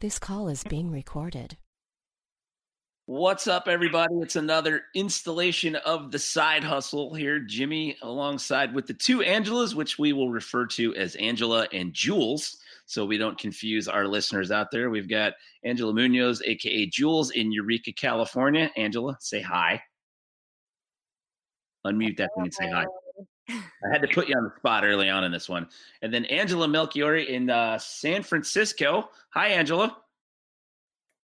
This call is being recorded. What's up, everybody? It's another installation of The Side Hustle here. Jimmy, alongside with the two Angelas, which we will refer to as Angela and Jules, so we don't confuse our listeners out there. We've got Angela Munoz, a.k.a. Jules, in Eureka, California. Angela, say hi. Unmute that thing and say hi. I had to put you on the spot early on in this one. And then Angela Melchiori in San Francisco. Hi, Angela.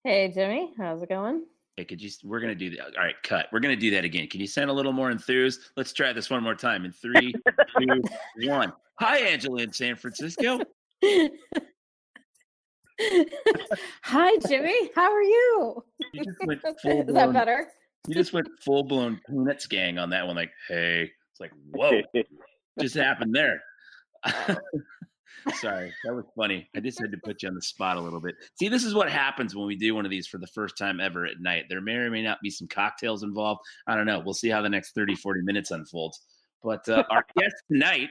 Hey, Jimmy. How's it going? Hey, we're going to do that. All right, cut. We're going to do that again. Can you sound a little more enthused? Let's try this one more time in 3, 2, 1. Hi, Angela in San Francisco. Hi, Jimmy. How are you? You just went full blown, is that better? You just went full-blown Peanuts gang on that one. Like, hey. Like, whoa, just happened there. Sorry, that was funny. I just had to put you on the spot a little bit. See, this is what happens when we do one of these for the first time ever at night. There may or may not be some cocktails involved. I don't know. We'll see how the next 30, 40 minutes unfolds. But our guest tonight,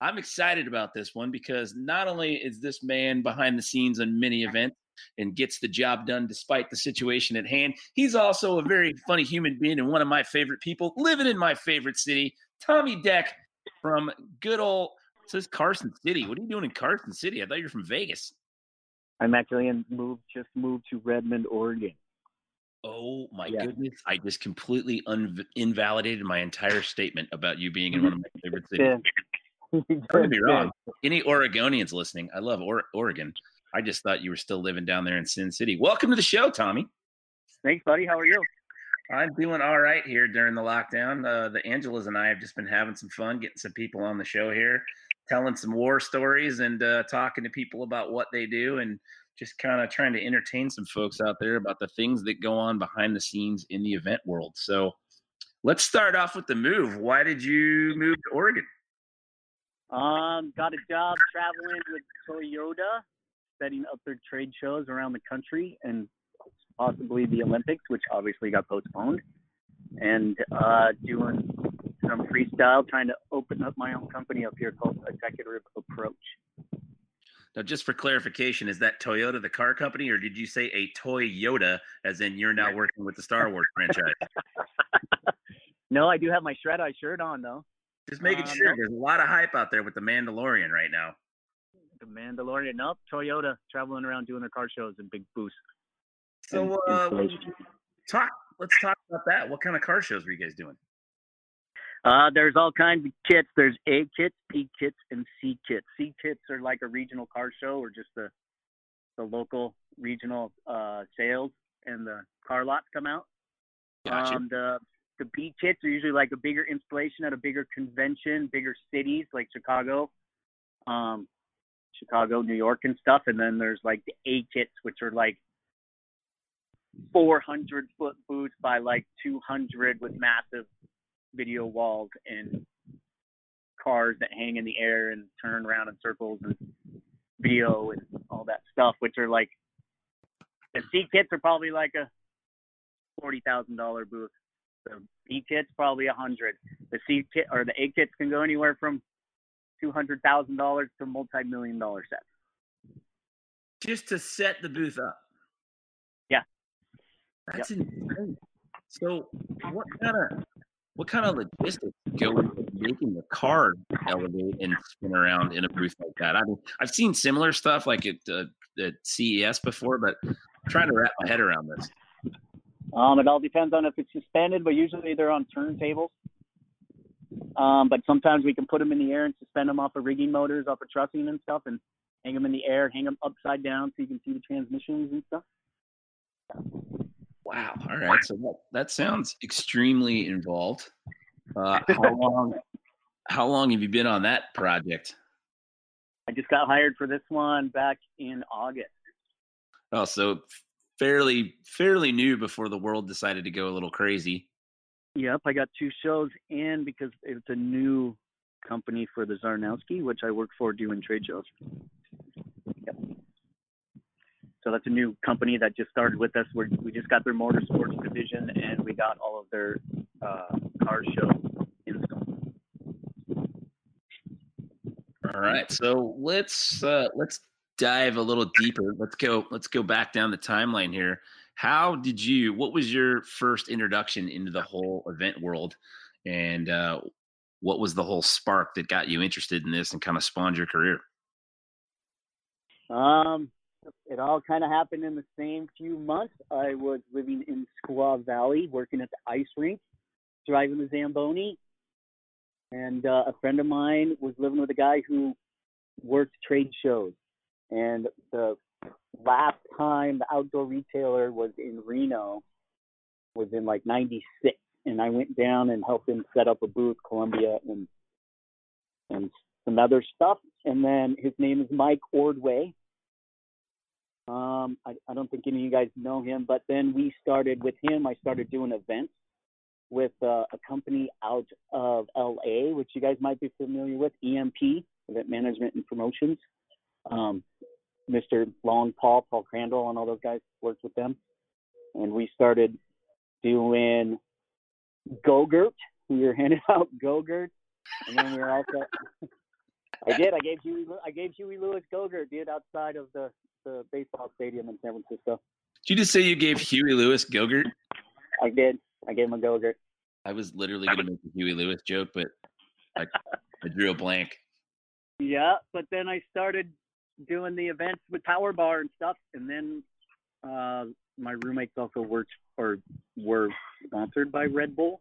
I'm excited about this one because not only is this man behind the scenes on many events and gets the job done despite the situation at hand, he's also a very funny human being and one of my favorite people living in my favorite city, Tommy Deck from good old, it says Carson City. What are you doing in Carson City? I thought you were from Vegas. I'm actually just moved to Redmond, Oregon. Oh my goodness. I just completely invalidated my entire statement about you being in one of my favorite cities. Don't be wrong. Any Oregonians listening, I love Oregon. I just thought you were still living down there in Sin City. Welcome to the show, Tommy. Thanks, buddy. How are you? I'm doing all right here during the lockdown. The Angelas and I have just been having some fun, getting some people on the show here, telling some war stories and talking to people about what they do and just kind of trying to entertain some folks out there about the things that go on behind the scenes in the event world. So let's start off with the move. Why did you move to Oregon? Got a job traveling with Toyota, setting up their trade shows around the country and possibly the Olympics, which obviously got postponed, and doing some freestyle, trying to open up my own company up here called Executive Approach. Now, just for clarification, is that Toyota the car company, or did you say a Toyota as in you're now working with the Star Wars franchise? No, I do have my Shred-Eye shirt on, though. Just making sure. There's a lot of hype out there with The Mandalorian right now. The Mandalorian up, Toyota traveling around doing their car shows and big boosts. So let's talk about that. What kind of car shows were you guys doing? There's all kinds of kits. There's A kits, B kits, and C kits. C kits are like a regional car show or just the local regional sales and the car lots come out. Gotcha. The B kits are usually like a bigger installation at a bigger convention, bigger cities like Chicago, New York and stuff. And then there's like the A kits, which are like 400-foot booths by like 200 with massive video walls and cars that hang in the air and turn around in circles and video and all that stuff, which are like the C kits are probably like a $40,000 booth. The B kits probably 100. The C kit or the A kits can go anywhere from $200,000 to multi-million-dollar sets. Just to set the booth up. Yeah, that's insane. So, what kind of logistics go into making the car elevate and spin around in a booth like that? I mean, I've seen similar stuff like at CES before, but I'm trying to wrap my head around this. It all depends on if it's suspended, but usually they're on turntables. But sometimes we can put them in the air and suspend them off of rigging motors, off of trussing and stuff, and hang them in the air, hang them upside down so you can see the transmissions and stuff. Wow. All right. So that sounds extremely involved. How long have you been on that project? I just got hired for this one back in August. Oh, so fairly new before the world decided to go a little crazy. Yep, I got 2 shows in because it's a new company for the Czarnowski, which I work for doing trade shows. Yep. So that's a new company that just started with us. We just got their motorsports division, and we got all of their car show installed. All right, so let's dive a little deeper. Let's go back down the timeline here. What was your first introduction into the whole event world? And what was the whole spark that got you interested in this and kind of spawned your career? It all kind of happened in the same few months. I was living in Squaw Valley, working at the ice rink, driving the Zamboni. And a friend of mine was living with a guy who worked trade shows. And the last time the outdoor retailer was in Reno was in like 96. And I went down and helped him set up a booth, Columbia, and some other stuff. And then his name is Mike Ordway. I don't think any of you guys know him, but then we started with him. I started doing events with a company out of LA, which you guys might be familiar with, EMP, Event Management and Promotions. Mr. Long Paul Crandall, and all those guys worked with them. And we started doing Go-Gurt. We were handing out Go-Gurt. And then we were also I gave Huey Lewis Go-Gurt, dude, outside of the baseball stadium in San Francisco. Did you just say you gave Huey Lewis Go-Gurt? I did. I gave him a Go-Gurt. I was literally going to make a Huey Lewis joke, but I drew a blank. Yeah, but then I started doing the events with Power Bar and stuff, and then my roommates also were sponsored by Red Bull,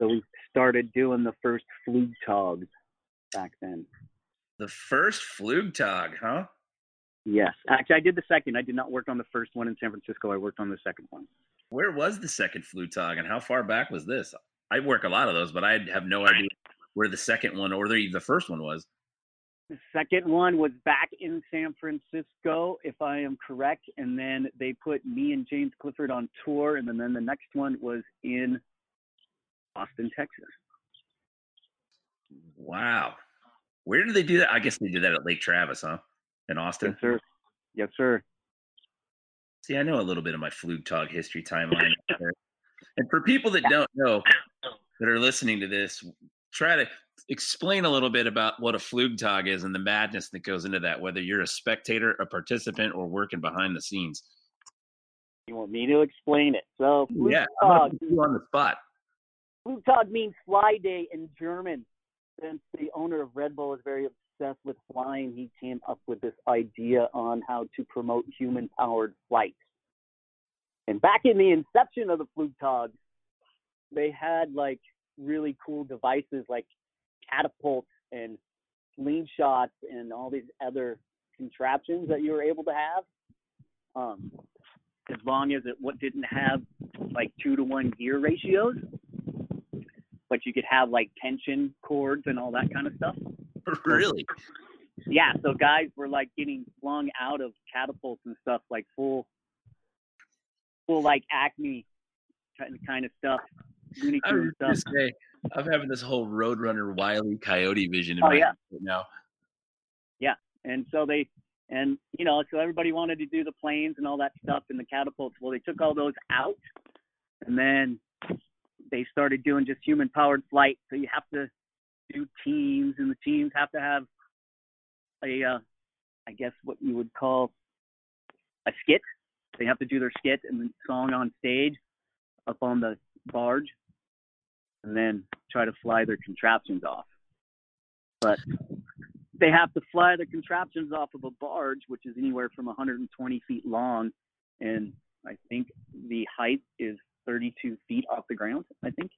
so we started doing the first Flugtag back then. The first Flugtag, huh? Yes, actually, I did the second. I did not work on the first one in San Francisco. I worked on the second one. Where was the second Flugtag, and how far back was this? I work a lot of those, but I have no idea where the second one or the first one was. The second one was back in San Francisco, if I am correct. And then they put me and James Clifford on tour. And then the next one was in Austin, Texas. Wow. Where did they do that? I guess they did that at Lake Travis, huh? In Austin? Yes, sir. Yes, sir. See, I know a little bit of my Flugtag history timeline. And for people that don't know, that are listening to this, try to explain a little bit about what a Flugtag is and the madness that goes into that, whether you're a spectator, a participant, or working behind the scenes. You want me to explain it? So Flugtag, yeah, I'm gonna put you on the spot. Flugtag means fly day in German. Since the owner of Red Bull is very obsessed with flying, he came up with this idea on how to promote human-powered flights. And back in the inception of the Flugtag, they had like really cool devices like catapults and slingshots and all these other contraptions that you were able to have, as long as it didn't have like 2-to-1 gear ratios, but you could have like tension cords and all that kind of stuff. Really? Yeah, so guys were like getting flung out of catapults and stuff, like full like Acme kind of stuff. I was just saying, I'm having this whole Roadrunner Wile E. Coyote vision in my head right now. Yeah, and so so everybody wanted to do the planes and all that stuff and the catapults. Well, they took all those out, and then they started doing just human-powered flight. So you have to do teams, and the teams have to have I guess what you would call a skit. They have to do their skit and the song on stage up on the barge, and then try to fly their contraptions off. But they have to fly their contraptions off of a barge, which is anywhere from 120 feet long, and I think the height is 32 feet off the ground, I think.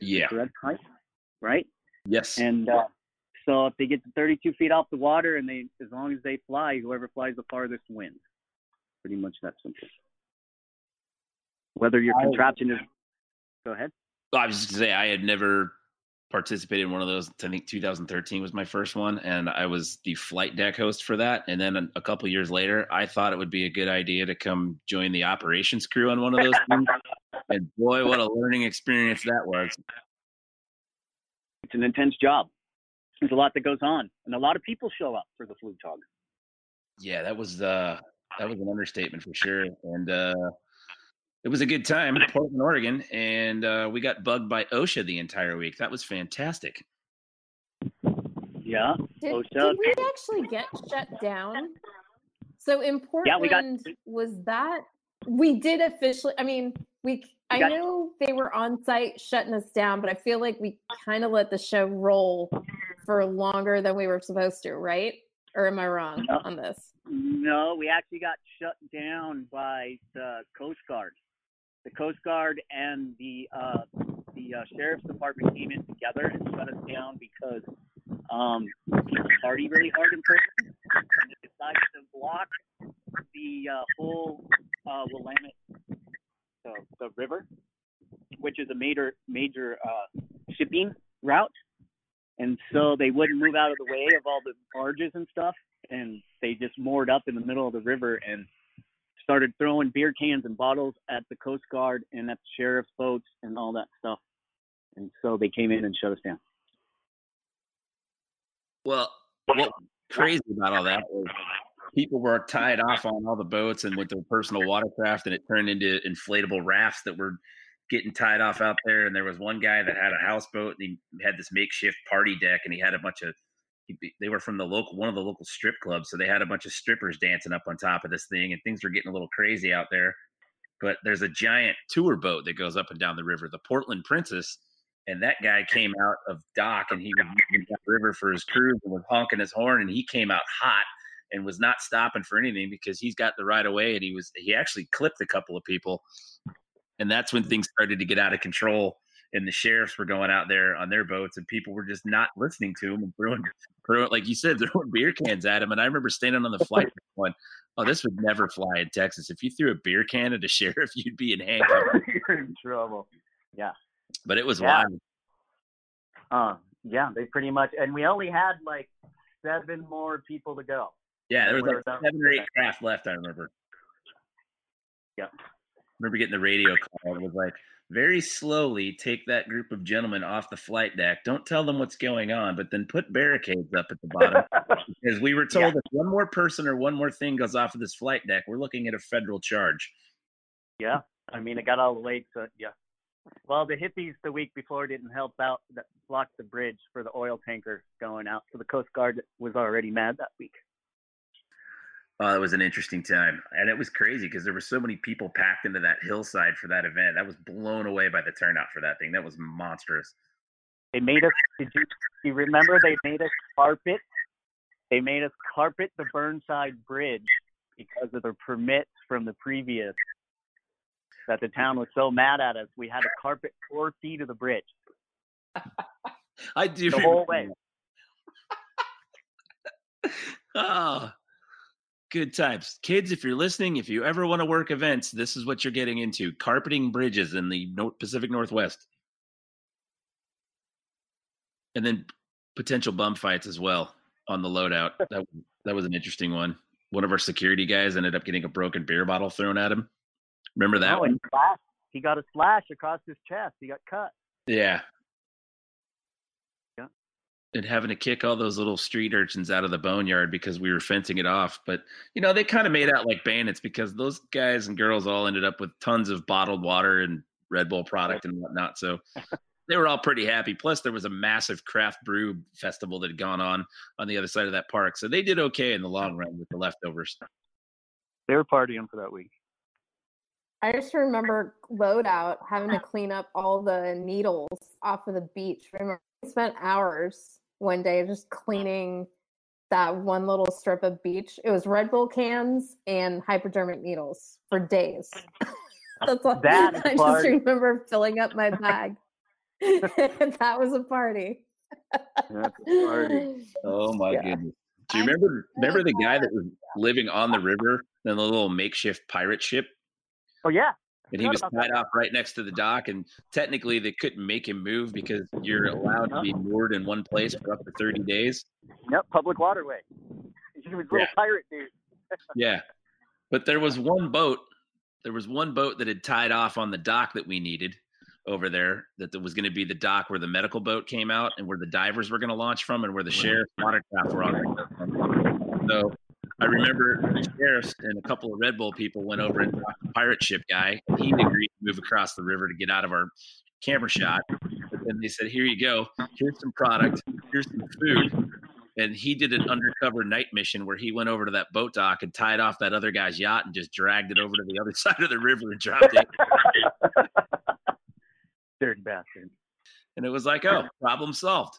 Yeah. Correct height, right? Yes. And so if they get to 32 feet off the water, and as long as they fly, whoever flies the farthest wins. Pretty much that simple. Whether your contraption is... Go ahead. I was just going to say, I had never participated in one of those. I think 2013 was my first one, and I was the flight deck host for that. And then a couple years later, I thought it would be a good idea to come join the operations crew on one of those things. And boy, what a learning experience that was. It's an intense job. There's a lot that goes on, and a lot of people show up for the Flugtag. Yeah, that was an understatement for sure. And it was a good time in Portland, Oregon, and we got bugged by OSHA the entire week. That was fantastic. Yeah. Did we actually get shut down? So in Portland, yeah, we got, was that, we did officially, I mean, I know they were on site shutting us down, but I feel like we kind of let the show roll for longer than we were supposed to, right? Or am I wrong on this? No, we actually got shut down by the Coast Guard. The Coast Guard and the Sheriff's Department came in together and shut us down because we partied really hard in Portland, and they decided to block the whole Willamette, the river, which is a major shipping route. And so they wouldn't move out of the way of all the barges and stuff, and they just moored up in the middle of the river and started throwing beer cans and bottles at the Coast Guard and at the sheriff's boats and all that stuff. And so they came in and shut us down. Well, what's crazy about all that was people were tied off on all the boats and with their personal watercraft, and it turned into inflatable rafts that were getting tied off out there. And there was one guy that had a houseboat and he had this makeshift party deck, and he had a bunch of, they were from one of the local strip clubs. So they had a bunch of strippers dancing up on top of this thing, and things were getting a little crazy out there. But there's a giant tour boat that goes up and down the river, the Portland Princess. And that guy came out of dock, and he was moving down the river for his cruise and was honking his horn. And he came out hot and was not stopping for anything because he's got the right of way. And he actually clipped a couple of people. And that's when things started to get out of control, and the sheriffs were going out there on their boats, and people were just not listening to them and throwing, like you said, throwing beer cans at them. And I remember standing on the flight going, "Oh, this would never fly in Texas. If you threw a beer can at a sheriff, you'd be in handcuffs. You're in trouble." Yeah. But it was wild. Yeah, they pretty much, and we only had like 7 more people to go. Yeah, there was like 7 or 8 craft left, I remember. Yeah. I remember getting the radio call. It was like, very slowly take that group of gentlemen off the flight deck. Don't tell them what's going on, but then put barricades up at the bottom. Because we were told if one more person or one more thing goes off of this flight deck, we're looking at a federal charge. Yeah. I mean, it got all the way to, yeah. Well, the hippies the week before didn't help out, that blocked the bridge for the oil tanker going out. So the Coast Guard was already mad that week. Oh, it was an interesting time. And it was crazy because there were so many people packed into that hillside for that event. I was blown away by the turnout for that thing. That was monstrous. They made us, did you remember they made us carpet? They made us carpet the Burnside Bridge because of the permits from the previous, that the town was so mad at us. We had to carpet 4 feet of the bridge. I do. The whole way. Oh. Good times. Kids, if you're listening, if you ever want to work events, this is what you're getting into. Carpeting bridges in the Pacific Northwest. And then potential bum fights as well on the loadout. That was an interesting one. One of our security guys ended up getting a broken beer bottle thrown at him. Remember that one? He got a slash across his chest. He got cut. Yeah. And having to kick all those little street urchins out of the boneyard because we were fencing it off. But, you know, they kind of made out like bandits because those guys and girls all ended up with tons of bottled water and Red Bull product and whatnot. So they were all pretty happy. Plus, there was a massive craft brew festival that had gone on the other side of that park. So they did okay in the long run with the leftovers. They were partying for that week. I just remember Loadout having to clean up all the needles off of the beach. Remember, we spent hours one day just cleaning that one little strip of beach. It was Red Bull cans and hypodermic needles for days. That's all. I just remember filling up my bag. That was a party. That's a party. Oh my goodness. Do you remember the guy that was living on the river in the little makeshift pirate ship? Oh, yeah. And he was tied off right next to the dock, and technically they couldn't make him move because you're allowed to be moored in one place for up to 30 days. Yep, public waterway. He was a little pirate dude. Yeah. But there was one boat that had tied off on the dock that we needed over there, that was going to be the dock where the medical boat came out and where the divers were going to launch from and where the sheriff's watercraft were on. So I remember the sheriffs and a couple of Red Bull people went over and talked to the pirate ship guy. He agreed to move across the river to get out of our camera shot. But then they said, "Here you go. Here's some product. Here's some food. And he did an undercover night mission where he went over to that boat dock and tied off that other guy's yacht and just dragged it over to the other side of the river and dropped it. Dirty bastard. And it was like, oh, problem solved.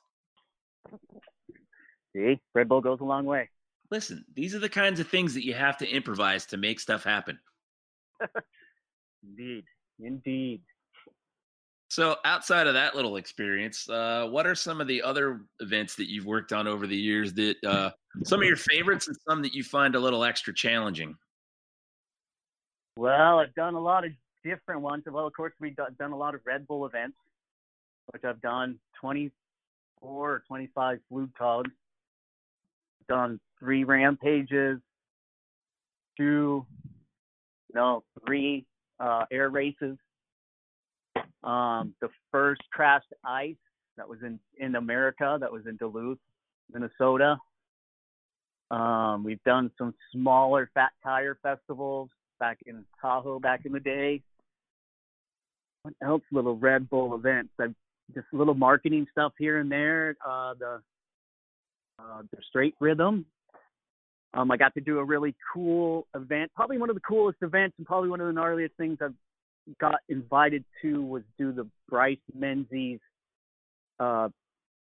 See, Red Bull goes a long way. Listen, these are the kinds of things that you have to improvise to make stuff happen. Indeed. Indeed. So outside of that little experience, what are some of the other events that you've worked on over the years that some of your favorites and some that you find a little extra challenging? Well, I've done a lot of different ones. Well, of course, we've done a lot of Red Bull events, which I've done 24 or 25 Flugtags, done 3 rampages, 3 air races. The first crashed ice that was in America, that was in Duluth, Minnesota. We've done some smaller fat tire festivals back in Tahoe back in the day. What else? Little Red Bull events. Just little marketing stuff here and there. The Straight Rhythm. I got to do a really cool event, probably one of the coolest events and probably one of the gnarliest things I've got invited to, was do the Bryce Menzies The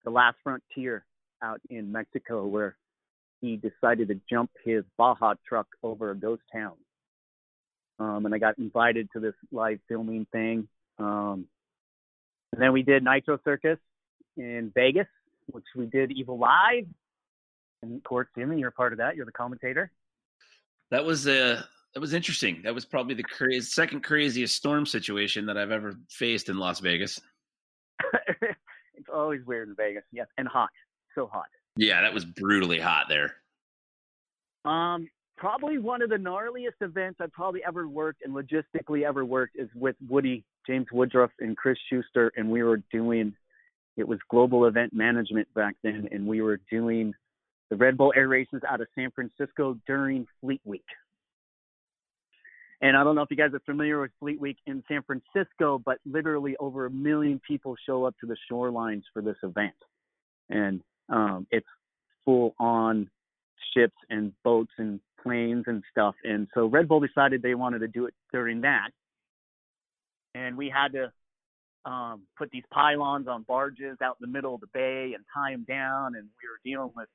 Last Frontier out in Mexico, where he decided to jump his Baja truck over a ghost town. And I got invited to this live filming thing. And then we did Nitro Circus in Vegas, which we did Evil Live. And of course, Jimmy, you're a part of that. You're the commentator. That was interesting. That was probably the second craziest storm situation that I've ever faced in Las Vegas. It's always weird in Vegas. Yes, and hot. So hot. Yeah, that was brutally hot there. Probably one of the gnarliest events I've probably ever worked and logistically ever worked is with Woody, James Woodruff, and Chris Schuster, and we were doing, it was Global Event Management back then, and we were doing the Red Bull Air Races out of San Francisco during Fleet Week. And I don't know if you guys are familiar with Fleet Week in San Francisco, but literally over 1 million people show up to the shorelines for this event. And it's full on ships and boats and planes and stuff. And so Red Bull decided they wanted to do it during that. And we had to put these pylons on barges out in the middle of the bay and tie them down. And we were dealing with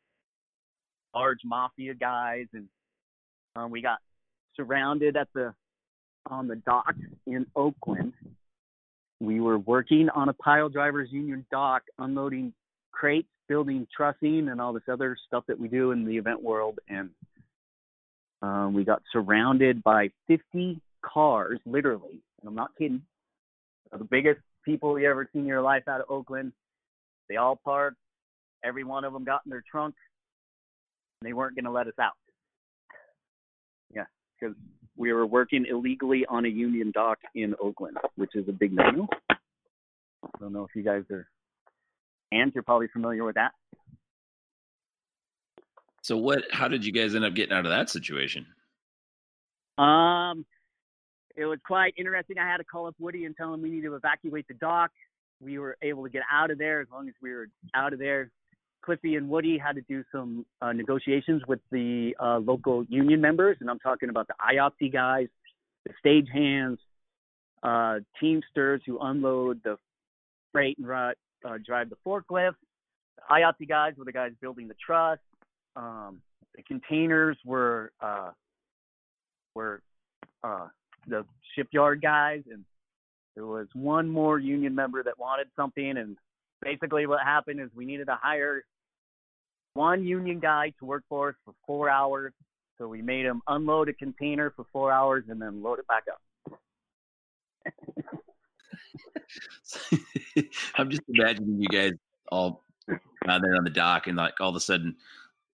large mafia guys. And we got surrounded on the dock in Oakland. We were working on a pile drivers union dock, unloading crates, building trussing, and all this other stuff that we do in the event world. And we got surrounded by 50 cars, literally, and I'm not kidding. The biggest people you ever seen in your life out of Oakland. They all parked. Every one of them got in their trunk, and they weren't going to let us out. Yeah. Because we were working illegally on a union dock in Oakland, which is a big no-no. I don't know if you guys are, and you're probably familiar with that. So how did you guys end up getting out of that situation? It was quite interesting. I had to call up Woody and tell him we need to evacuate the dock. We were able to get out of there as long as we were out of there. Cliffy and Woody had to do some negotiations with the local union members, and I'm talking about the IATSE guys, the stagehands, teamsters who unload the freight and drive the forklift. The IATSE guys were the guys building the truss. The containers were the shipyard guys, and there was one more union member that wanted something, and basically what happened is we needed to hire one union guy to work for us for 4 hours. So we made him unload a container for 4 hours and then load it back up. I'm just imagining you guys all out there on the dock, and like all of a sudden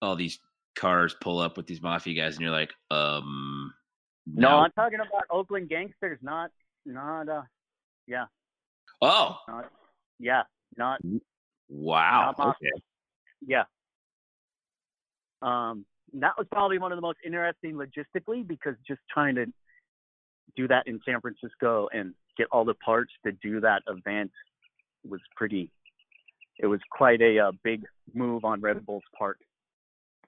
all these cars pull up with these mafia guys, and you're like, no. No, I'm talking about Oakland gangsters, yeah. Oh. Not wow. Not okay. Yeah. That was probably one of the most interesting logistically, because just trying to do that in San Francisco and get all the parts to do that event was quite a big move on Red Bull's part.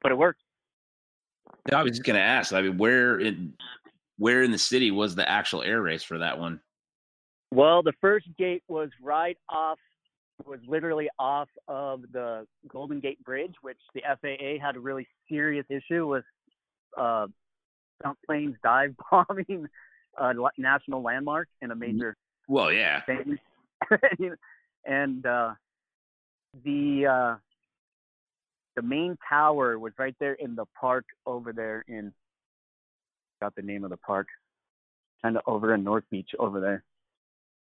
but it worked. I was just going to ask, I mean, where in the city was the actual air race for that one? Well, the first gate was literally off of the Golden Gate Bridge, which the FAA had a really serious issue with planes dive bombing a national landmark in a major. Well, yeah. Thing. And the main tower was right there in the park over there in, got the name of the park, kind of over in North Beach over there.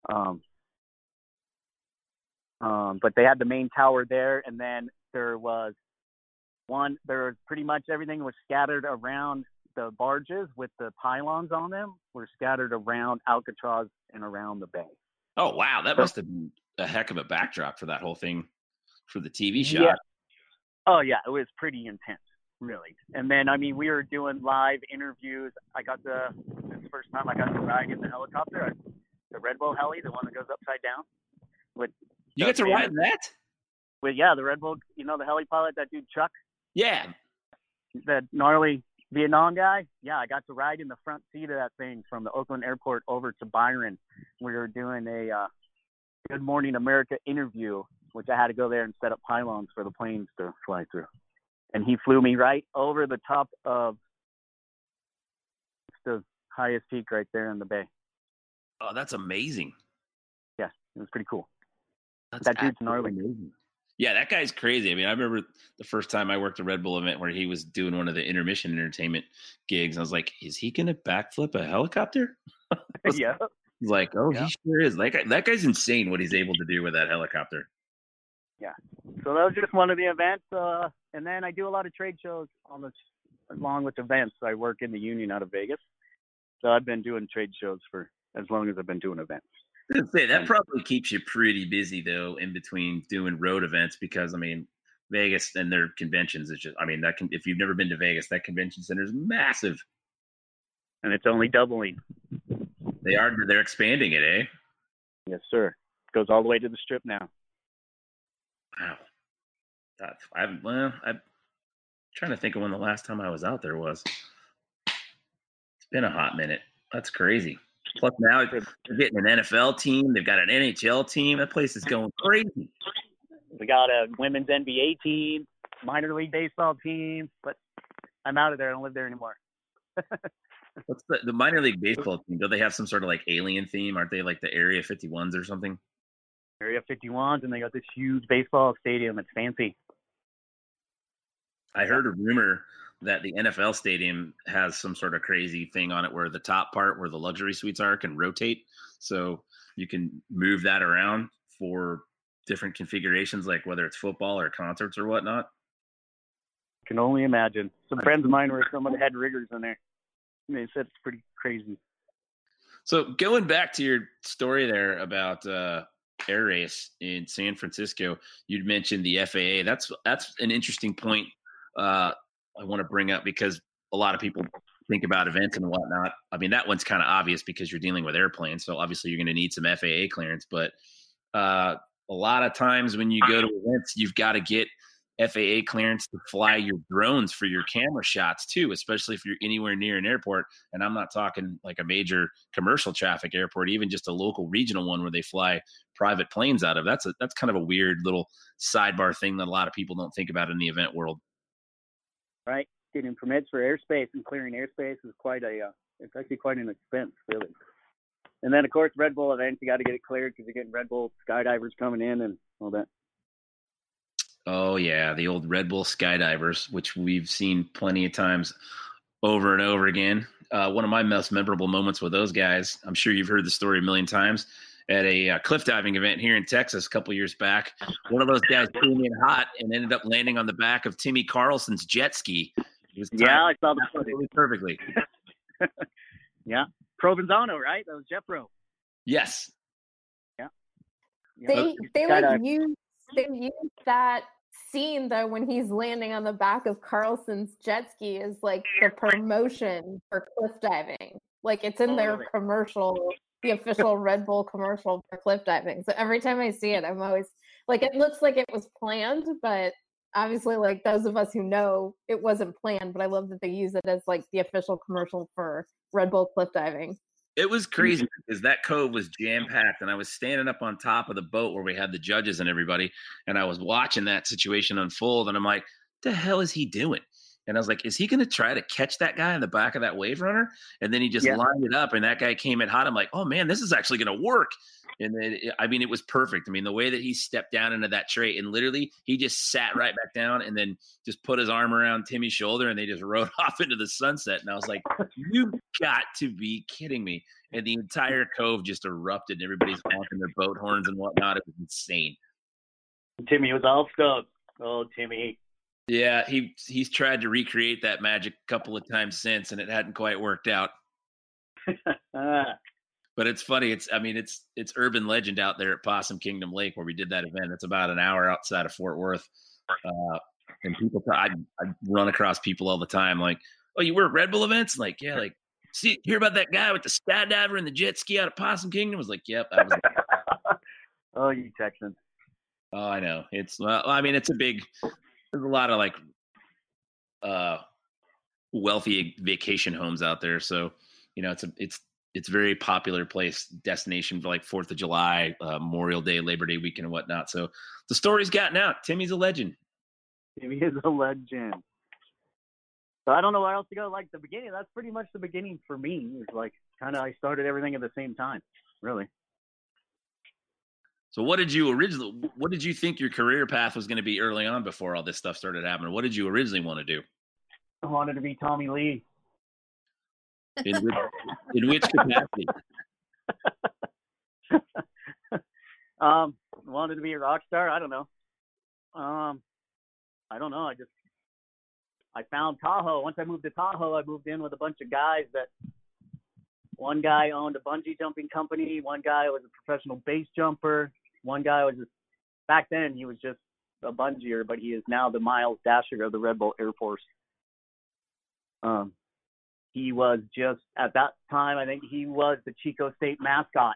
But they had the main tower there, and then there was pretty much everything was scattered around the barges with the pylons on them were scattered around Alcatraz and around the bay. Oh, wow. That must have been a heck of a backdrop for that whole thing for the TV shot. Yeah. Oh, yeah. It was pretty intense, really. And then, I mean, we were doing live interviews. This first time I got to ride in the helicopter, the Red Bull heli, the one that goes upside down. You get to ride that? Well, yeah, the Red Bull, you know, the heli pilot, that dude Chuck? Yeah. That gnarly Vietnam guy? Yeah, I got to ride in the front seat of that thing from the Oakland airport over to Byron. We were doing a Good Morning America interview, which I had to go there and set up pylons for the planes to fly through. And he flew me right over the top of the highest peak right there in the bay. Oh, that's amazing. Yeah, it was pretty cool. That dude's gnarly. Yeah, that guy's crazy. I mean, I remember the first time I worked a Red Bull event where he was doing one of the intermission entertainment gigs. I was like, is he going to backflip a helicopter? Yeah. Like, oh, yeah. He sure is. Like, that guy's insane what he's able to do with that helicopter. Yeah. So that was just one of the events. And then I do a lot of trade shows along with events. I work in the union out of Vegas. So I've been doing trade shows for as long as I've been doing events. Say, that probably keeps you pretty busy, though, in between doing road events, because, I mean, Vegas and their conventions is just, I mean, if you've never been to Vegas, that convention center is massive. And it's only doubling. They're expanding it, eh? Yes, sir. It goes all the way to the Strip now. Wow. I'm trying to think of when the last time I was out there was. It's been a hot minute. That's crazy. Plus now they're getting an NFL team. They've got an NHL team. That place is going crazy. We got a women's NBA team, minor league baseball team, but I'm out of there. I don't live there anymore. What's the minor league baseball team? Do they have some sort of like alien theme? Aren't they like the Area 51s or something? Area 51s, and they got this huge baseball stadium. It's fancy. I heard a rumor that the NFL stadium has some sort of crazy thing on it where the top part where the luxury suites are can rotate. So you can move that around for different configurations, like whether it's football or concerts or whatnot. Can only imagine. Some friends of mine were someone had riggers in there. They said it's pretty crazy. So going back to your story there about air race in San Francisco, you'd mentioned the FAA. That's an interesting point. I want to bring up, because a lot of people think about events and whatnot. I mean, that one's kind of obvious because you're dealing with airplanes. So obviously you're going to need some FAA clearance, but a lot of times when you go to events, you've got to get FAA clearance to fly your drones for your camera shots too, especially if you're anywhere near an airport. And I'm not talking like a major commercial traffic airport, even just a local regional one where they fly private planes out of. That's kind of a weird little sidebar thing that a lot of people don't think about in the event world. Right, getting permits for airspace and clearing airspace is it's actually quite an expense, really. And then, of course, Red Bull events, you got to get it cleared because you're getting Red Bull skydivers coming in and all that. Oh, yeah, the old Red Bull skydivers, which we've seen plenty of times over and over again. One of my most memorable moments with those guys, I'm sure you've heard the story a million times, at a cliff diving event here in Texas a couple years back. One of those guys came in hot and ended up landing on the back of Timmy Carlson's jet ski. I saw that totally perfectly. Yeah. Provenzano, right? That was Jepro. Yes. Yeah. They use that scene though when he's landing on the back of Carlson's jet ski is like the promotion for cliff diving. Like it's in their commercial. The official Red Bull commercial for cliff diving. So every time I see it, I'm always like, it looks like it was planned, but obviously, like those of us who know, it wasn't planned, but I love that they use it as like the official commercial for Red Bull cliff diving. It was crazy because that cove was jam-packed, and I was standing up on top of the boat where we had the judges and everybody, and I was watching that situation unfold, and I'm like, the hell is he doing? And I was like, is he going to try to catch that guy in the back of that wave runner? And then he just lined it up, and that guy came in hot. I'm like, oh, man, this is actually going to work. And then, I mean, it was perfect. I mean, the way that he stepped down into that trait, and literally he just sat right back down and then just put his arm around Timmy's shoulder, and they just rode off into the sunset. And I was like, you've got to be kidding me. And the entire cove just erupted, and everybody's honking their boat horns and whatnot. It was insane. Timmy was all stoked. Oh, Timmy. Yeah, he's tried to recreate that magic a couple of times since, and it hadn't quite worked out. But it's funny. It's urban legend out there at Possum Kingdom Lake where we did that event. It's about an hour outside of Fort Worth, and people. I run across people all the time, like, "Oh, you were at Red Bull events?" Like, yeah, like, see, hear about that guy with the skydiver and the jet ski out of Possum Kingdom? I was like, yep. I was like, oh, you Texans. Oh, I know. It's a big. There's a lot of like wealthy vacation homes out there, so you know it's very popular place destination for like 4th of July, Memorial Day, Labor Day weekend, and whatnot. So the story's gotten out. Timmy's a legend. Timmy is a legend. So I don't know where else to go. Like the beginning, that's pretty much the beginning for me. It's like kind of I started everything at the same time, really. So what did you think your career path was going to be early on before all this stuff started happening? What did you originally want to do? I wanted to be Tommy Lee. In which capacity? Wanted to be a rock star. I don't know. I found Tahoe. Once I moved to Tahoe, I moved in with a bunch of guys that one guy owned a bungee jumping company. One guy was a professional base jumper. One guy was back then he was just a bungeer, but he is now the Miles Dasher of the Red Bull Air Force. He was just at that time, I think he was the Chico State mascot.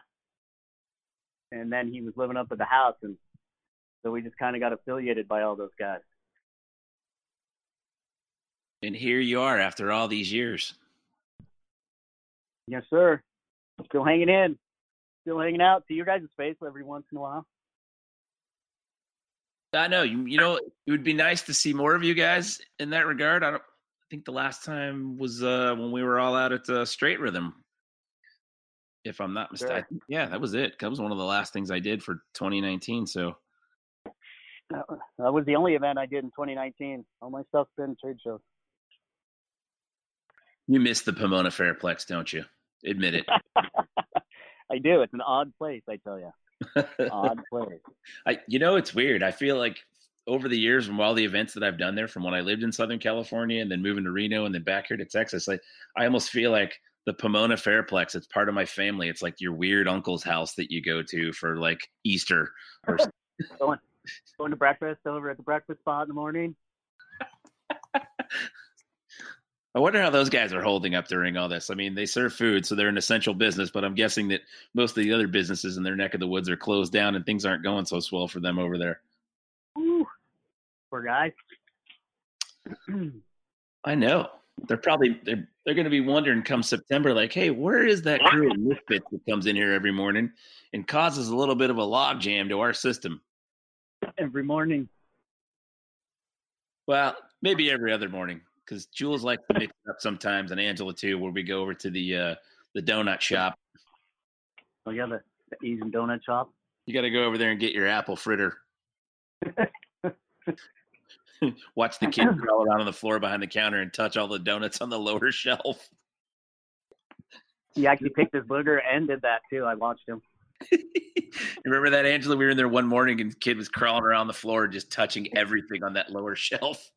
And then he was living up at the house, and so we just kind of got affiliated by all those guys. And here you are after all these years. Yes, sir. Still hanging in. Still hanging out. See your guys' face every once in a while. I know. You know, it would be nice to see more of you guys in that regard. I think the last time was when we were all out at Straight Rhythm, if I'm not mistaken. Sure. Yeah, that was it. That was one of the last things I did for 2019. So that was the only event I did in 2019. All my stuff's been trade shows. You miss the Pomona Fairplex, don't you? Admit it. I do. It's an odd place, I tell you. Odd place. It's weird. I feel like over the years from all the events that I've done there, from when I lived in Southern California and then moving to Reno and then back here to Texas, like I almost feel like the Pomona Fairplex, it's part of my family. It's like your weird uncle's house that you go to for like Easter. Or going to breakfast over at the breakfast spot in the morning. I wonder how those guys are holding up during all this. I mean, they serve food, so they're an essential business, but I'm guessing that most of the other businesses in their neck of the woods are closed down and things aren't going so swell for them over there. Ooh, poor guys. I know. They're going to be wondering come September, like, hey, where is that crew of misfits that comes in here every morning and causes a little bit of a log jam to our system? Every morning. Well, maybe every other morning. Because Jules likes to mix it up sometimes, and Angela too, where we go over to the donut shop. Oh yeah, the Asian donut shop. You got to go over there and get your apple fritter. Watch the kids crawl around on the floor behind the counter and touch all the donuts on the lower shelf. He actually picked his booger and did that too. I watched him. Remember that, Angela? We were in there one morning, and the kid was crawling around the floor, just touching everything on that lower shelf.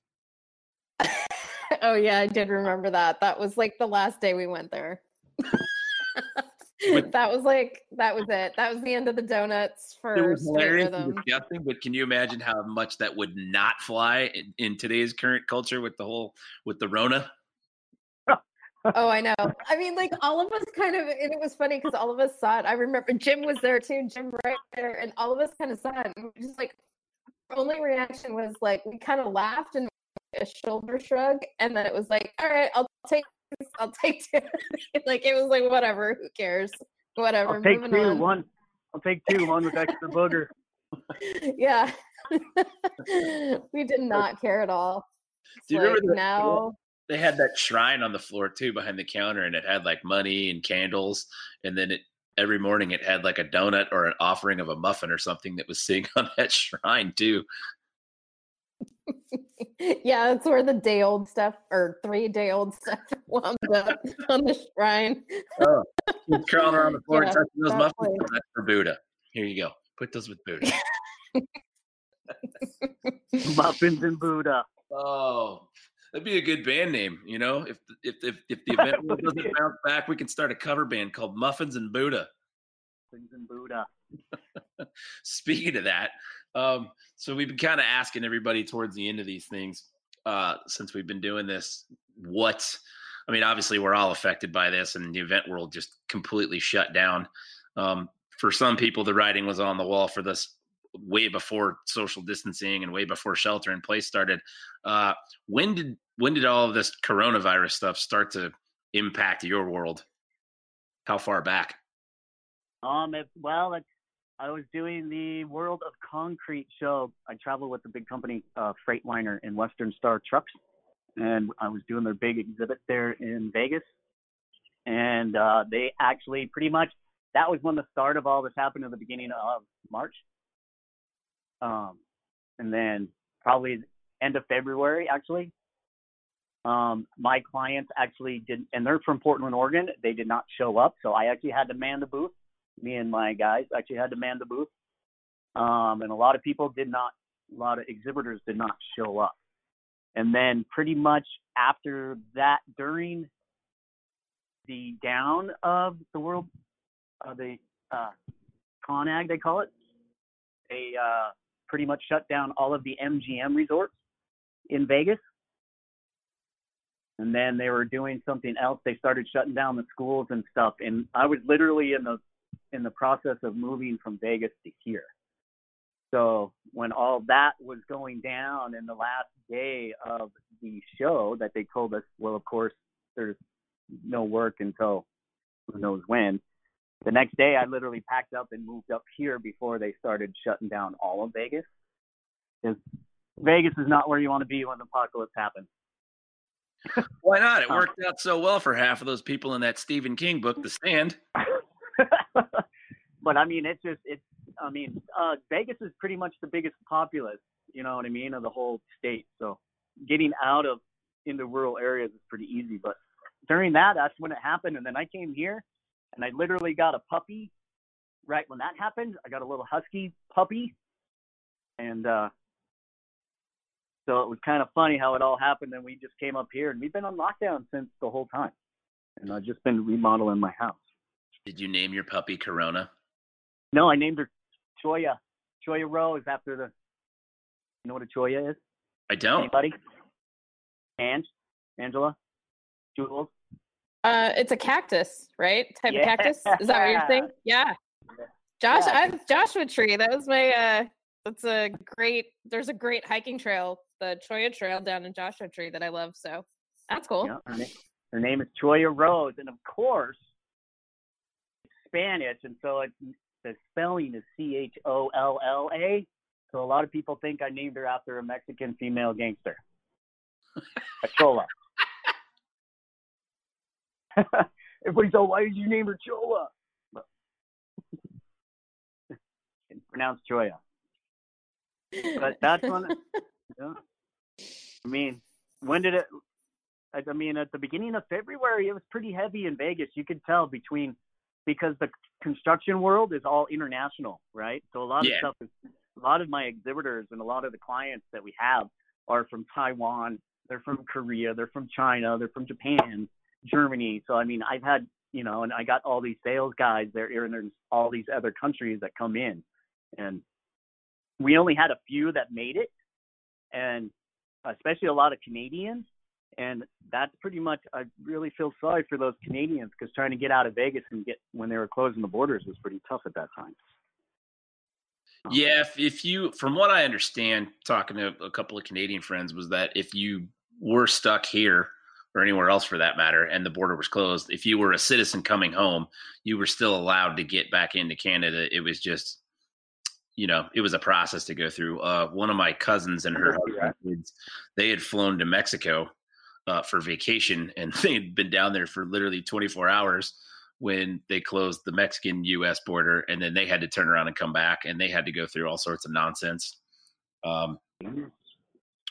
Oh, yeah, I did remember that. That was like the last day we went there. That was it. That was the end of the donuts for Straight Rhythm. Disgusting, but can you imagine how much that would not fly in today's current culture with the Rona? Oh, I know. I mean, like all of us kind of, and it was funny because all of us saw it. I remember Jim was there too, Jim right there, and all of us kind of saw it. And we were just like, only reaction was like, we kind of laughed and a shoulder shrug, and then it was like, all right, I'll take two. Like, it was like, whatever, who cares, whatever. I'll take two, on. One. I'll take two, one with extra booger. Yeah. We did not care at all. It's, do you like, remember now? They had that shrine on the floor too, behind the counter, and it had like money and candles, and then it, every morning it had like a donut or an offering of a muffin or something that was sitting on that shrine too. Yeah, that's where the day-old stuff or 3-day-old stuff wound up on the shrine. Oh, he's crawling around the floor, yeah, and touching those muffins. That's for Buddha. Here you go. Put those with Buddha. Muffins and Buddha. Oh, that'd be a good band name, you know. If the event doesn't bounce back, we can start a cover band called Muffins and Buddha. Muffins and Buddha. Speaking of that, so we've been kind of asking everybody towards the end of these things, since we've been doing this, I mean, obviously we're all affected by this, and the event world just completely shut down. For some people, the writing was on the wall for this way before social distancing and way before shelter in place started. When did all of this coronavirus stuff start to impact your world? How far back? I was doing the World of Concrete show. I traveled with a big company, Freightliner and Western Star Trucks, and I was doing their big exhibit there in Vegas. And they actually pretty much, that was when the start of all this happened, at the beginning of March. And then probably end of February, actually. My clients actually didn't, and they're from Portland, Oregon. They did not show up, so I actually had to man the booth. Me and my guys actually had to man the booth. And a lot of exhibitors did not show up. And then pretty much after that, during the down of the world, the ConAg, they call it, they pretty much shut down all of the MGM resorts in Vegas. And then they were doing something else. They started shutting down the schools and stuff. And I was literally in the process of moving from Vegas to here. So when all that was going down, in the last day of the show that they told us, well, of course, there's no work until who knows when. The next day, I literally packed up and moved up here before they started shutting down all of Vegas. Because Vegas is not where you want to be when the apocalypse happens. Why not? It worked out so well for half of those people in that Stephen King book, The Stand. But I mean, Vegas is pretty much the biggest populace, you know what I mean, of the whole state. So getting out of into rural areas is pretty easy. But during that's when it happened. And then I came here and I literally got a puppy. Right when that happened, I got a little husky puppy. And so it was kind of funny how it all happened. And we just came up here and we've been on lockdown since the whole time. And I've just been remodeling my house. Did you name your puppy Corona? No, I named her Cholla Rose after you know what a Cholla is? I don't. Anybody? Angela? Jules? It's a cactus, right? Type of cactus? Is that what you're saying? Yeah. Josh, yeah. I have Joshua Tree. That was my, there's a great hiking trail, the Cholla Trail down in Joshua Tree that I love. So that's cool. Yeah, her name is Cholla Rose. And of course, Spanish, and so the spelling is Cholla. So a lot of people think I named her after a Mexican female gangster, Cholla. Everybody's all, why did you name her Cholla? It's pronounced Cholla. But that's one. Yeah. I mean, when did it? I mean, at the beginning of February, it was pretty heavy in Vegas. You could tell because the construction world is all international, right? So a lot of my exhibitors and a lot of the clients that we have are from Taiwan, they're from Korea, they're from China, they're from Japan, Germany. So, I mean, I've had, and I got all these sales guys there, and there's all these other countries that come in. And we only had a few that made it, and especially a lot of Canadians. And that's pretty much, I really feel sorry for those Canadians, because trying to get out of Vegas when they were closing the borders was pretty tough at that time. Yeah, if you, from what I understand, talking to a couple of Canadian friends, was that if you were stuck here or anywhere else for that matter, and the border was closed, if you were a citizen coming home, you were still allowed to get back into Canada. It was just, you know, it was a process to go through. One of my cousins and her husband, they had flown to Mexico for vacation, and they had been down there for literally 24 hours when they closed the Mexican US border, and then they had to turn around and come back, and they had to go through all sorts of nonsense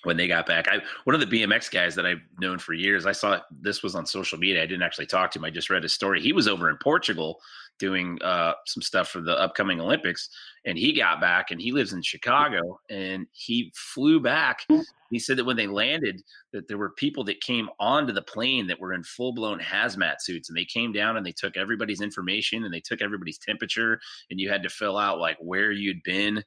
when they got back. One of the BMX guys that I've known for years, I saw this was on social media. I didn't actually talk to him. I just read his story. He was over in Portugal doing some stuff for the upcoming Olympics, and he got back, and he lives in Chicago, and he flew back. He said that when they landed, that there were people that came onto the plane that were in full-blown hazmat suits, and they came down and they took everybody's information and they took everybody's temperature, and you had to fill out like where you'd been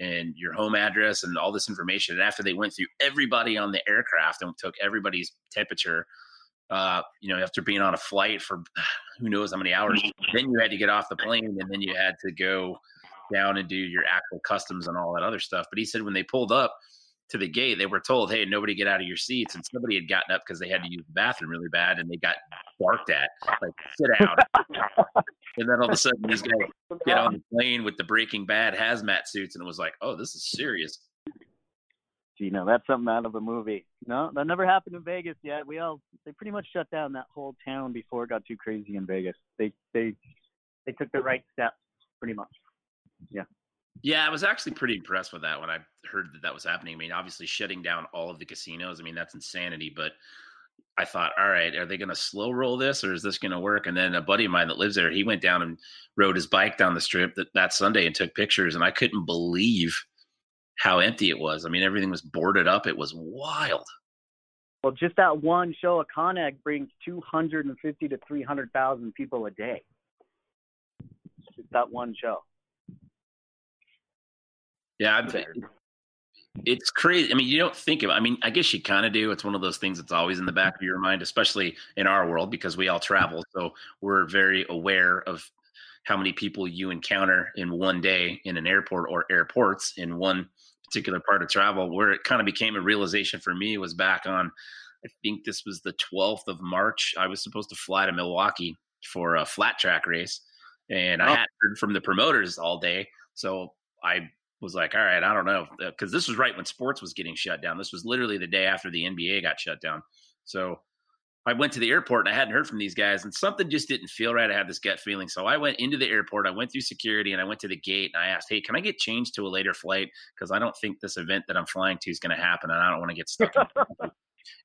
and your home address and all this information. And after they went through everybody on the aircraft and took everybody's temperature, you know, after being on a flight for who knows how many hours, then you had to get off the plane, and then you had to go down and do your actual customs and all that other stuff. But he said when they pulled up to the gate, they were told, hey, nobody get out of your seats. And somebody had gotten up because they had to use the bathroom really bad, and they got barked at, like, sit down. And then all of a sudden these guys get on the plane with the Breaking Bad hazmat suits, and it was like, oh, this is serious. You know, that's something out of a movie. No, that never happened in Vegas yet. They pretty much shut down that whole town before it got too crazy in Vegas. They took the right steps, pretty much. Yeah. Yeah, I was actually pretty impressed with that when I heard that that was happening. I mean, obviously shutting down all of the casinos, I mean, that's insanity. But I thought, all right, are they going to slow roll this, or is this going to work? And then a buddy of mine that lives there, he went down and rode his bike down the strip that Sunday and took pictures, and I couldn't believe how empty it was. I mean, everything was boarded up. It was wild. Well, just that one show of ConAg brings 250 to 300,000 people a day. Just that one show. Yeah, it's crazy. I mean, you don't think of it. I mean, I guess you kind of do. It's one of those things that's always in the back of your mind, especially in our world, because we all travel. So we're very aware of how many people you encounter in one day in an airport or airports in one particular part of travel. Where it kind of became a realization for me was back on, I think this was the 12th of March. I was supposed to fly to Milwaukee for a flat track race, and I hadn't heard from the promoters all day. So I was like, all right, I don't know. Cause this was right when sports was getting shut down. This was literally the day after the NBA got shut down. So I went to the airport, and I hadn't heard from these guys, and something just didn't feel right. I had this gut feeling. So I went into the airport, I went through security, and I went to the gate, and I asked, hey, can I get changed to a later flight? Because I don't think this event that I'm flying to is going to happen, and I don't want to get stuck.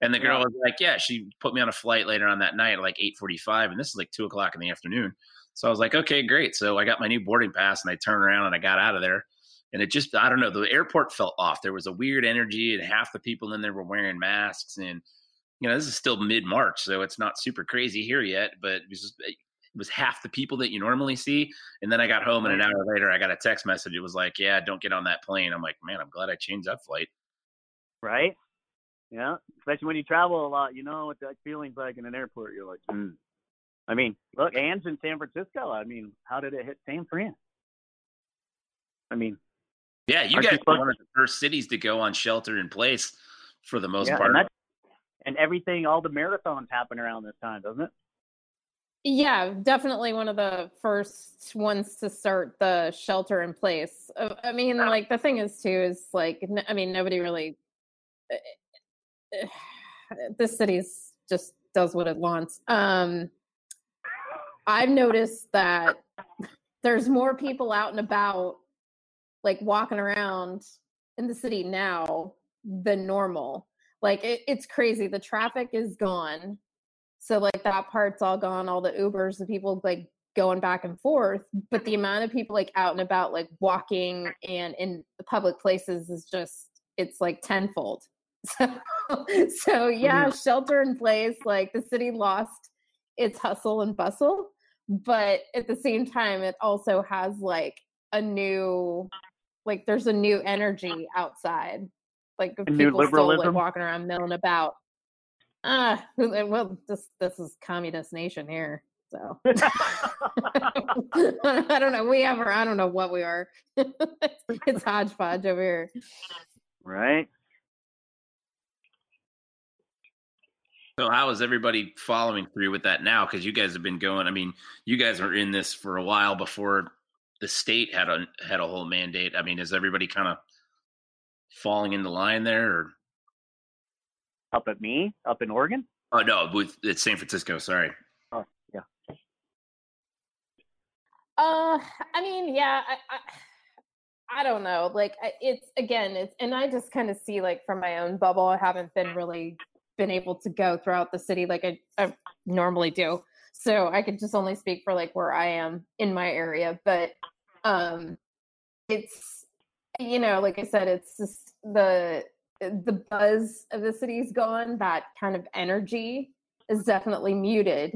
And the girl was like, yeah, she put me on a flight later on that night at like 8:45, and this is like 2 o'clock in the afternoon. So I was like, okay, great. So I got my new boarding pass, and I turned around, and I got out of there. And it just, I don't know, the airport felt off. There was a weird energy, and half the people in there were wearing masks, and you know, this is still mid-March, so it's not super crazy here yet, but it was half the people that you normally see. And then I got home, and an hour later, I got a text message. It was like, yeah, don't get on that plane. I'm like, man, I'm glad I changed that flight. Right? Yeah. Especially when you travel a lot, you know what that feeling's like in an airport. You're like, I mean, look, Anne's in San Francisco. I mean, how did it hit San Fran? I mean. Yeah, you guys were one of the first cities to go on shelter in place for the most part. And everything, all the marathons happen around this time, doesn't it? Yeah, definitely one of the first ones to start the shelter in place. I mean, like, the thing is, too, is, like, I mean, nobody really – this city just does what it wants. I've noticed that there's more people out and about, like, walking around in the city now than normal. Like, it's crazy. The traffic is gone. So, like, that part's all gone. All the Ubers, the people, like, going back and forth. But the amount of people, like, out and about, like, walking and in public places is just, it's, like, tenfold. So yeah, shelter in place. Like, the city lost its hustle and bustle. But at the same time, it also has, like, a new, like, there's a new energy outside. Like, people new liberalism, still, like, walking around milling about. Well, this is communist nation here. So I don't know. I don't know what we are. It's hodgepodge over here. Right. So how is everybody following through with that now? Because you guys have been going. I mean, you guys were in this for a while before the state had a whole mandate. I mean, is everybody kind of falling into line there? Or? Up in Oregon? Oh no, it's San Francisco. Sorry. Oh yeah. I mean, yeah. I don't know. Like, and I just kind of see, like, from my own bubble. I haven't been able to go throughout the city like I normally do. So I could just only speak for like where I am in my area, but it's, you know, like I said, it's just the buzz of the city's gone. That kind of energy is definitely muted.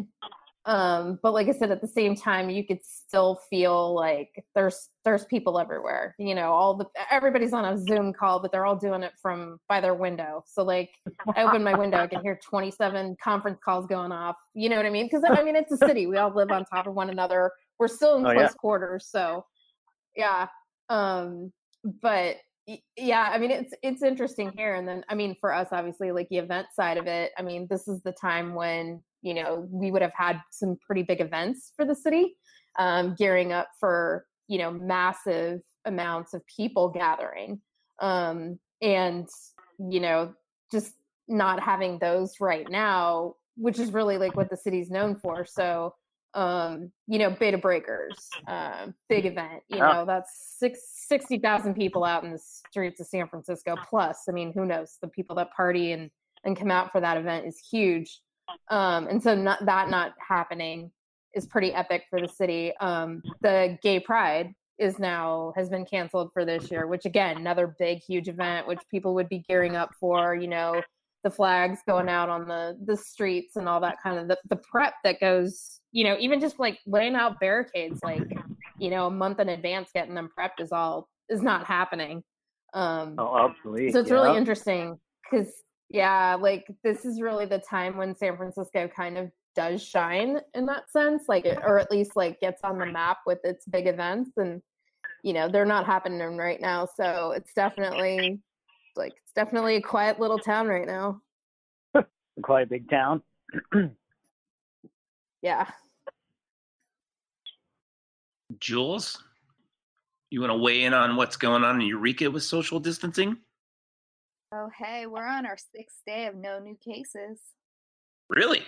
But like I said, at the same time, you could still feel like there's people everywhere, you know, everybody's on a Zoom call, but they're all doing it by their window. So like I open my window, I can hear 27 conference calls going off. You know what I mean? Cause I mean, it's a city, we all live on top of one another. We're still in close quarters. So yeah. But yeah, I mean, it's interesting here. And then, I mean, for us, obviously, like the event side of it, I mean, this is the time when, you know, we would have had some pretty big events for the city, gearing up for, you know, massive amounts of people gathering. And, you know, just not having those right now, which is really like what the city's known for. So, you know, Beta Breakers, big event, you know, that's 60,000 people out in the streets of San Francisco. Plus, I mean, who knows, the people that party and come out for that event is huge. And so not happening is pretty epic for the city. The Gay Pride has been canceled for this year, which again, another big, huge event, which people would be gearing up for, you know, the flags going out on the streets and all that kind of the prep that goes, you know, even just like laying out barricades, like, you know, a month in advance, getting them prepped is not happening. Absolutely. So it's really interesting because like this is really the time when San Francisco kind of does shine in that sense, like, or at least like gets on the map with its big events, and, you know, they're not happening right now. So it's definitely a quiet little town right now. A quiet big town. Yeah. Jules, you want to weigh in on what's going on in Eureka with social distancing? Oh, hey, we're on our 6th day of no new cases. Really?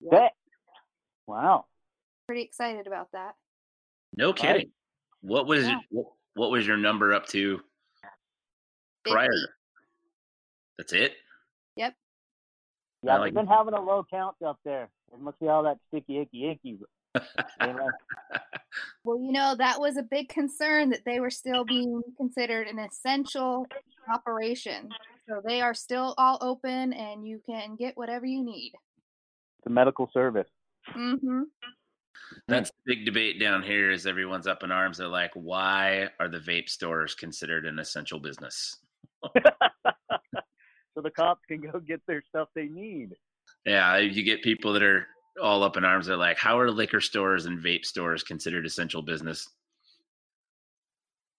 Yeah. Wow. Pretty excited about that. No kidding. Right. What was it? What was your number up to prior? 50. That's it? Yep. Yeah, we've been having a low count up there. It must be all that sticky, icky. Well, you know, that was a big concern that they were still being considered an essential operation. So they are still all open and you can get whatever you need. The medical service. Mm-hmm. That's the big debate down here is everyone's up in arms. They're like, why are the vape stores considered an essential business? So the cops can go get their stuff they need. Yeah, you get people that are all up in arms. They're like, how are liquor stores and vape stores considered essential business?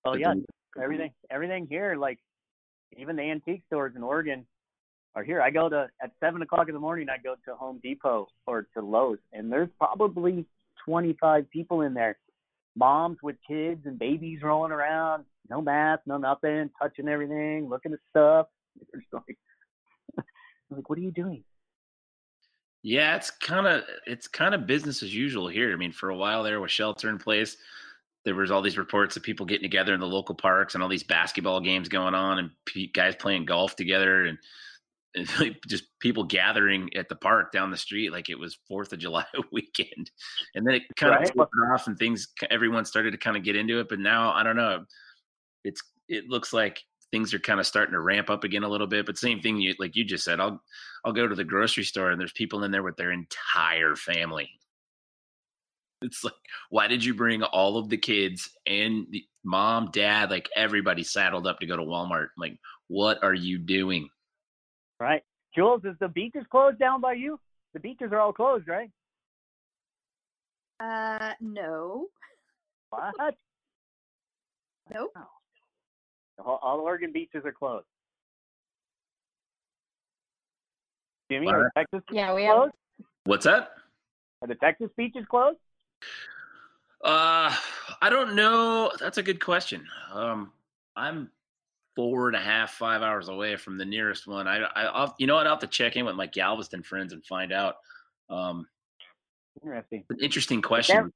Oh yeah. Everything here, like even the antique stores in Oregon are here. I go to at 7:00 in the morning, I go to Home Depot or to Lowe's, and there's probably 25 people in there. Moms with kids and babies rolling around, no mask, no nothing, touching everything, looking at stuff. Like, what are you doing? Yeah, it's kind of business as usual here. I mean, for a while there with shelter in place, there was all these reports of people getting together in the local parks and all these basketball games going on and guys playing golf together and just people gathering at the park down the street like it was 4th of July weekend. And then it kind of flipped off and everyone started to kind of get into it. But now, I don't know, it looks like things are kind of starting to ramp up again a little bit, but same thing like you just said, I'll go to the grocery store and there's people in there with their entire family. It's like, why did you bring all of the kids and the mom, dad, like everybody saddled up to go to Walmart? Like, what are you doing? Right. Jules, is the beaches closed down by you? The beaches are all closed, right? No. What? Nope. Wow. All Oregon beaches are closed. Jimmy, are Texas beaches closed? What's that? Are the Texas beaches closed? I don't know. That's a good question. I'm 4.5, 5 hours away from the nearest one. I'll, you know what? I'll have to check in with my Galveston friends and find out. Interesting. An interesting question.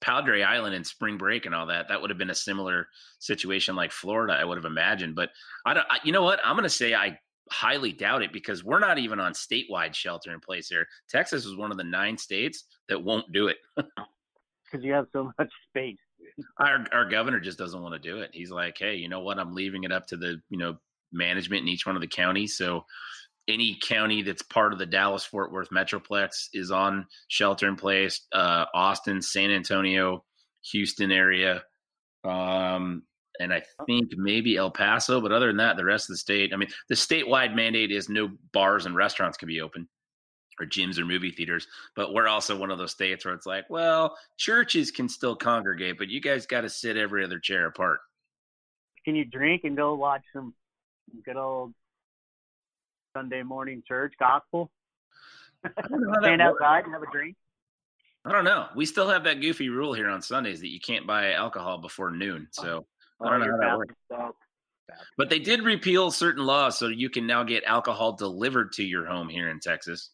Padre Island and spring break and all that—that would have been a similar situation like Florida, I would have imagined. But I don't. You know what? I'm going to say I highly doubt it because we're not even on statewide shelter in place here. Texas is one of the 9 states that won't do it because you have so much space. Our governor just doesn't want to do it. He's like, hey, you know what? I'm leaving it up to the management in each one of the counties. So any county that's part of the Dallas-Fort Worth Metroplex is on shelter in place. Austin, San Antonio, Houston area, and I think maybe El Paso. But other than that, the rest of the state. I mean, the statewide mandate is no bars and restaurants can be open, or gyms or movie theaters. But we're also one of those states where it's like, well, churches can still congregate, but you guys got to sit every other chair apart. Can you drink and go watch some good old Sunday morning church gospel? Stand outside and have a drink? I don't know. We still have that goofy rule here on Sundays that you can't buy alcohol before noon. So I don't know how that works. But they did repeal certain laws, so you can now get alcohol delivered to your home here in Texas.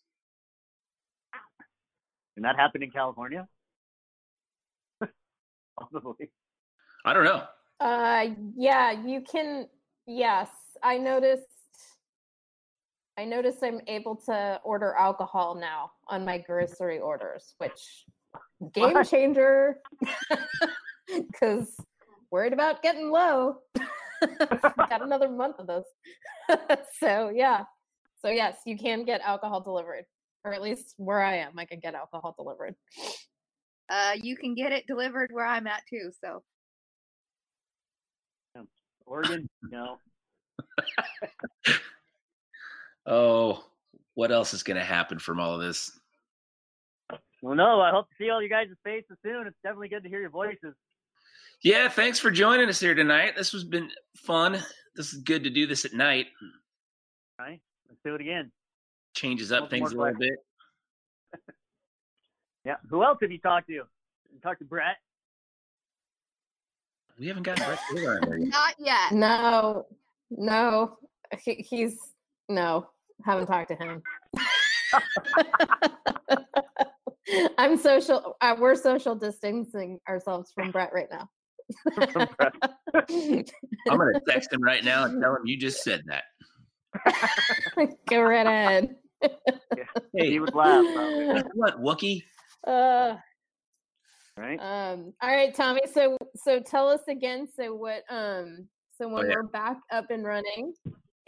And that happened in California? Probably. I don't know. Yeah, you can. Yes, I noticed I'm able to order alcohol now on my grocery orders, which game changer, because worried about getting low. Got another month of this. So yes, you can get alcohol delivered, or at least where I am, I can get alcohol delivered. You can get it delivered where I'm at too. So Oregon, no. Oh, what else is going to happen from all of this? Well, no, I hope to see all you guys' faces soon. It's definitely good to hear your voices. Yeah, thanks for joining us here tonight. This has been fun. This is good to do this at night. All right, let's do it again. Changes up things a little bit. Yeah, who else have you talked to? You talked to Brett? We haven't gotten Brett either, have we? Not yet. No. No, haven't talked to him. We're social distancing ourselves from Brett right now. I'm going to text him right now and tell him you just said that. Go right ahead. Hey, he would laugh. What, Wookie? Right. All right, Tommy. So tell us again. So what? So when we're back up and running.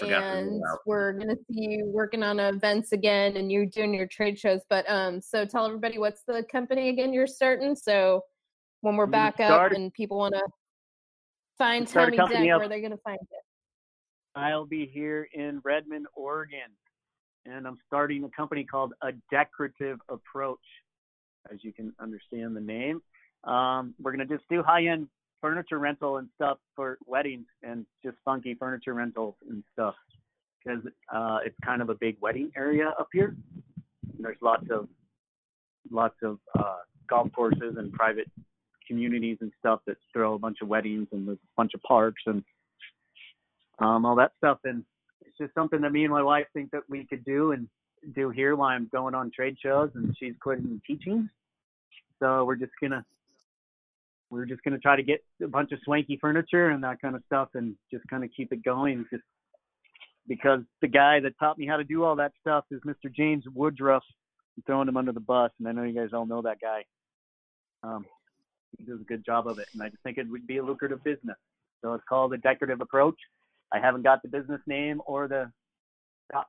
And we're going to see you working on events again and you doing your trade shows. But so tell everybody, what's the company again you're starting? So when we're back up and people want to find Tommy Deck, where are they going to find it? I'll be here in Redmond, Oregon. And I'm starting a company called A Decorative Approach, as you can understand the name. We're going to just do high-end furniture rental and stuff for weddings, and just funky furniture rentals and stuff, because it's kind of a big wedding area up here. And there's lots of golf courses and private communities and stuff that throw a bunch of weddings, and there's a bunch of parks and all that stuff. And it's just something that me and my wife think that we could do and do here while I'm going on trade shows and she's quitting teaching. So we're just going to try to get a bunch of swanky furniture and that kind of stuff and just kind of keep it going, just because the guy that taught me how to do all that stuff is Mr. James Woodruff. I'm throwing him under the bus, and I know you guys all know that guy. He does a good job of it, and I just think it would be a lucrative business. So it's called A Decorative Approach. I haven't got the business name or the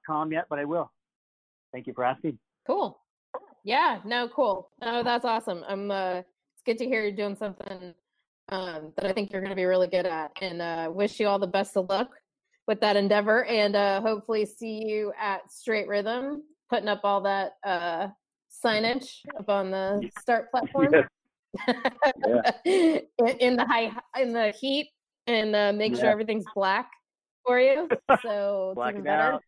.com yet, but I will. Thank you for asking. Cool. Yeah, no, cool. Oh, that's awesome. Good to hear you're doing something that I think you're going to be really good at, and wish you all the best of luck with that endeavor, and hopefully see you at Straight Rhythm, putting up all that signage up on the start platform. Yeah. in the heat, and make sure everything's black for you. So black it out.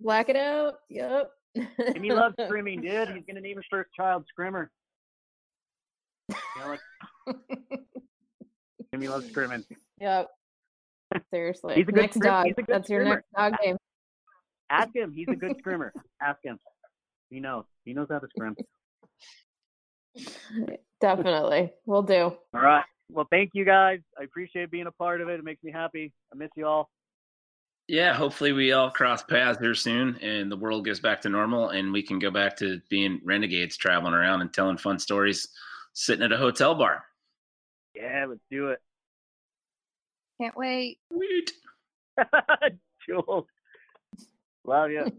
Black it out. Yep. And he loves screaming, dude. He's gonna name his first child Scrimmer. Jimmy loves screaming. Yep. Seriously. He's a good next dog. That's your next dog name. Ask him. He's a good screamer. Ask him. He knows. He knows how to scrim. Definitely. Will do. All right. Well, thank you guys. I appreciate being a part of it. It makes me happy. I miss you all. Yeah. Hopefully we all cross paths here soon and the world gets back to normal and we can go back to being renegades, traveling around and telling fun stories, sitting at a hotel bar. Yeah, let's do it. Can't wait. Sweet. Jules. Love you.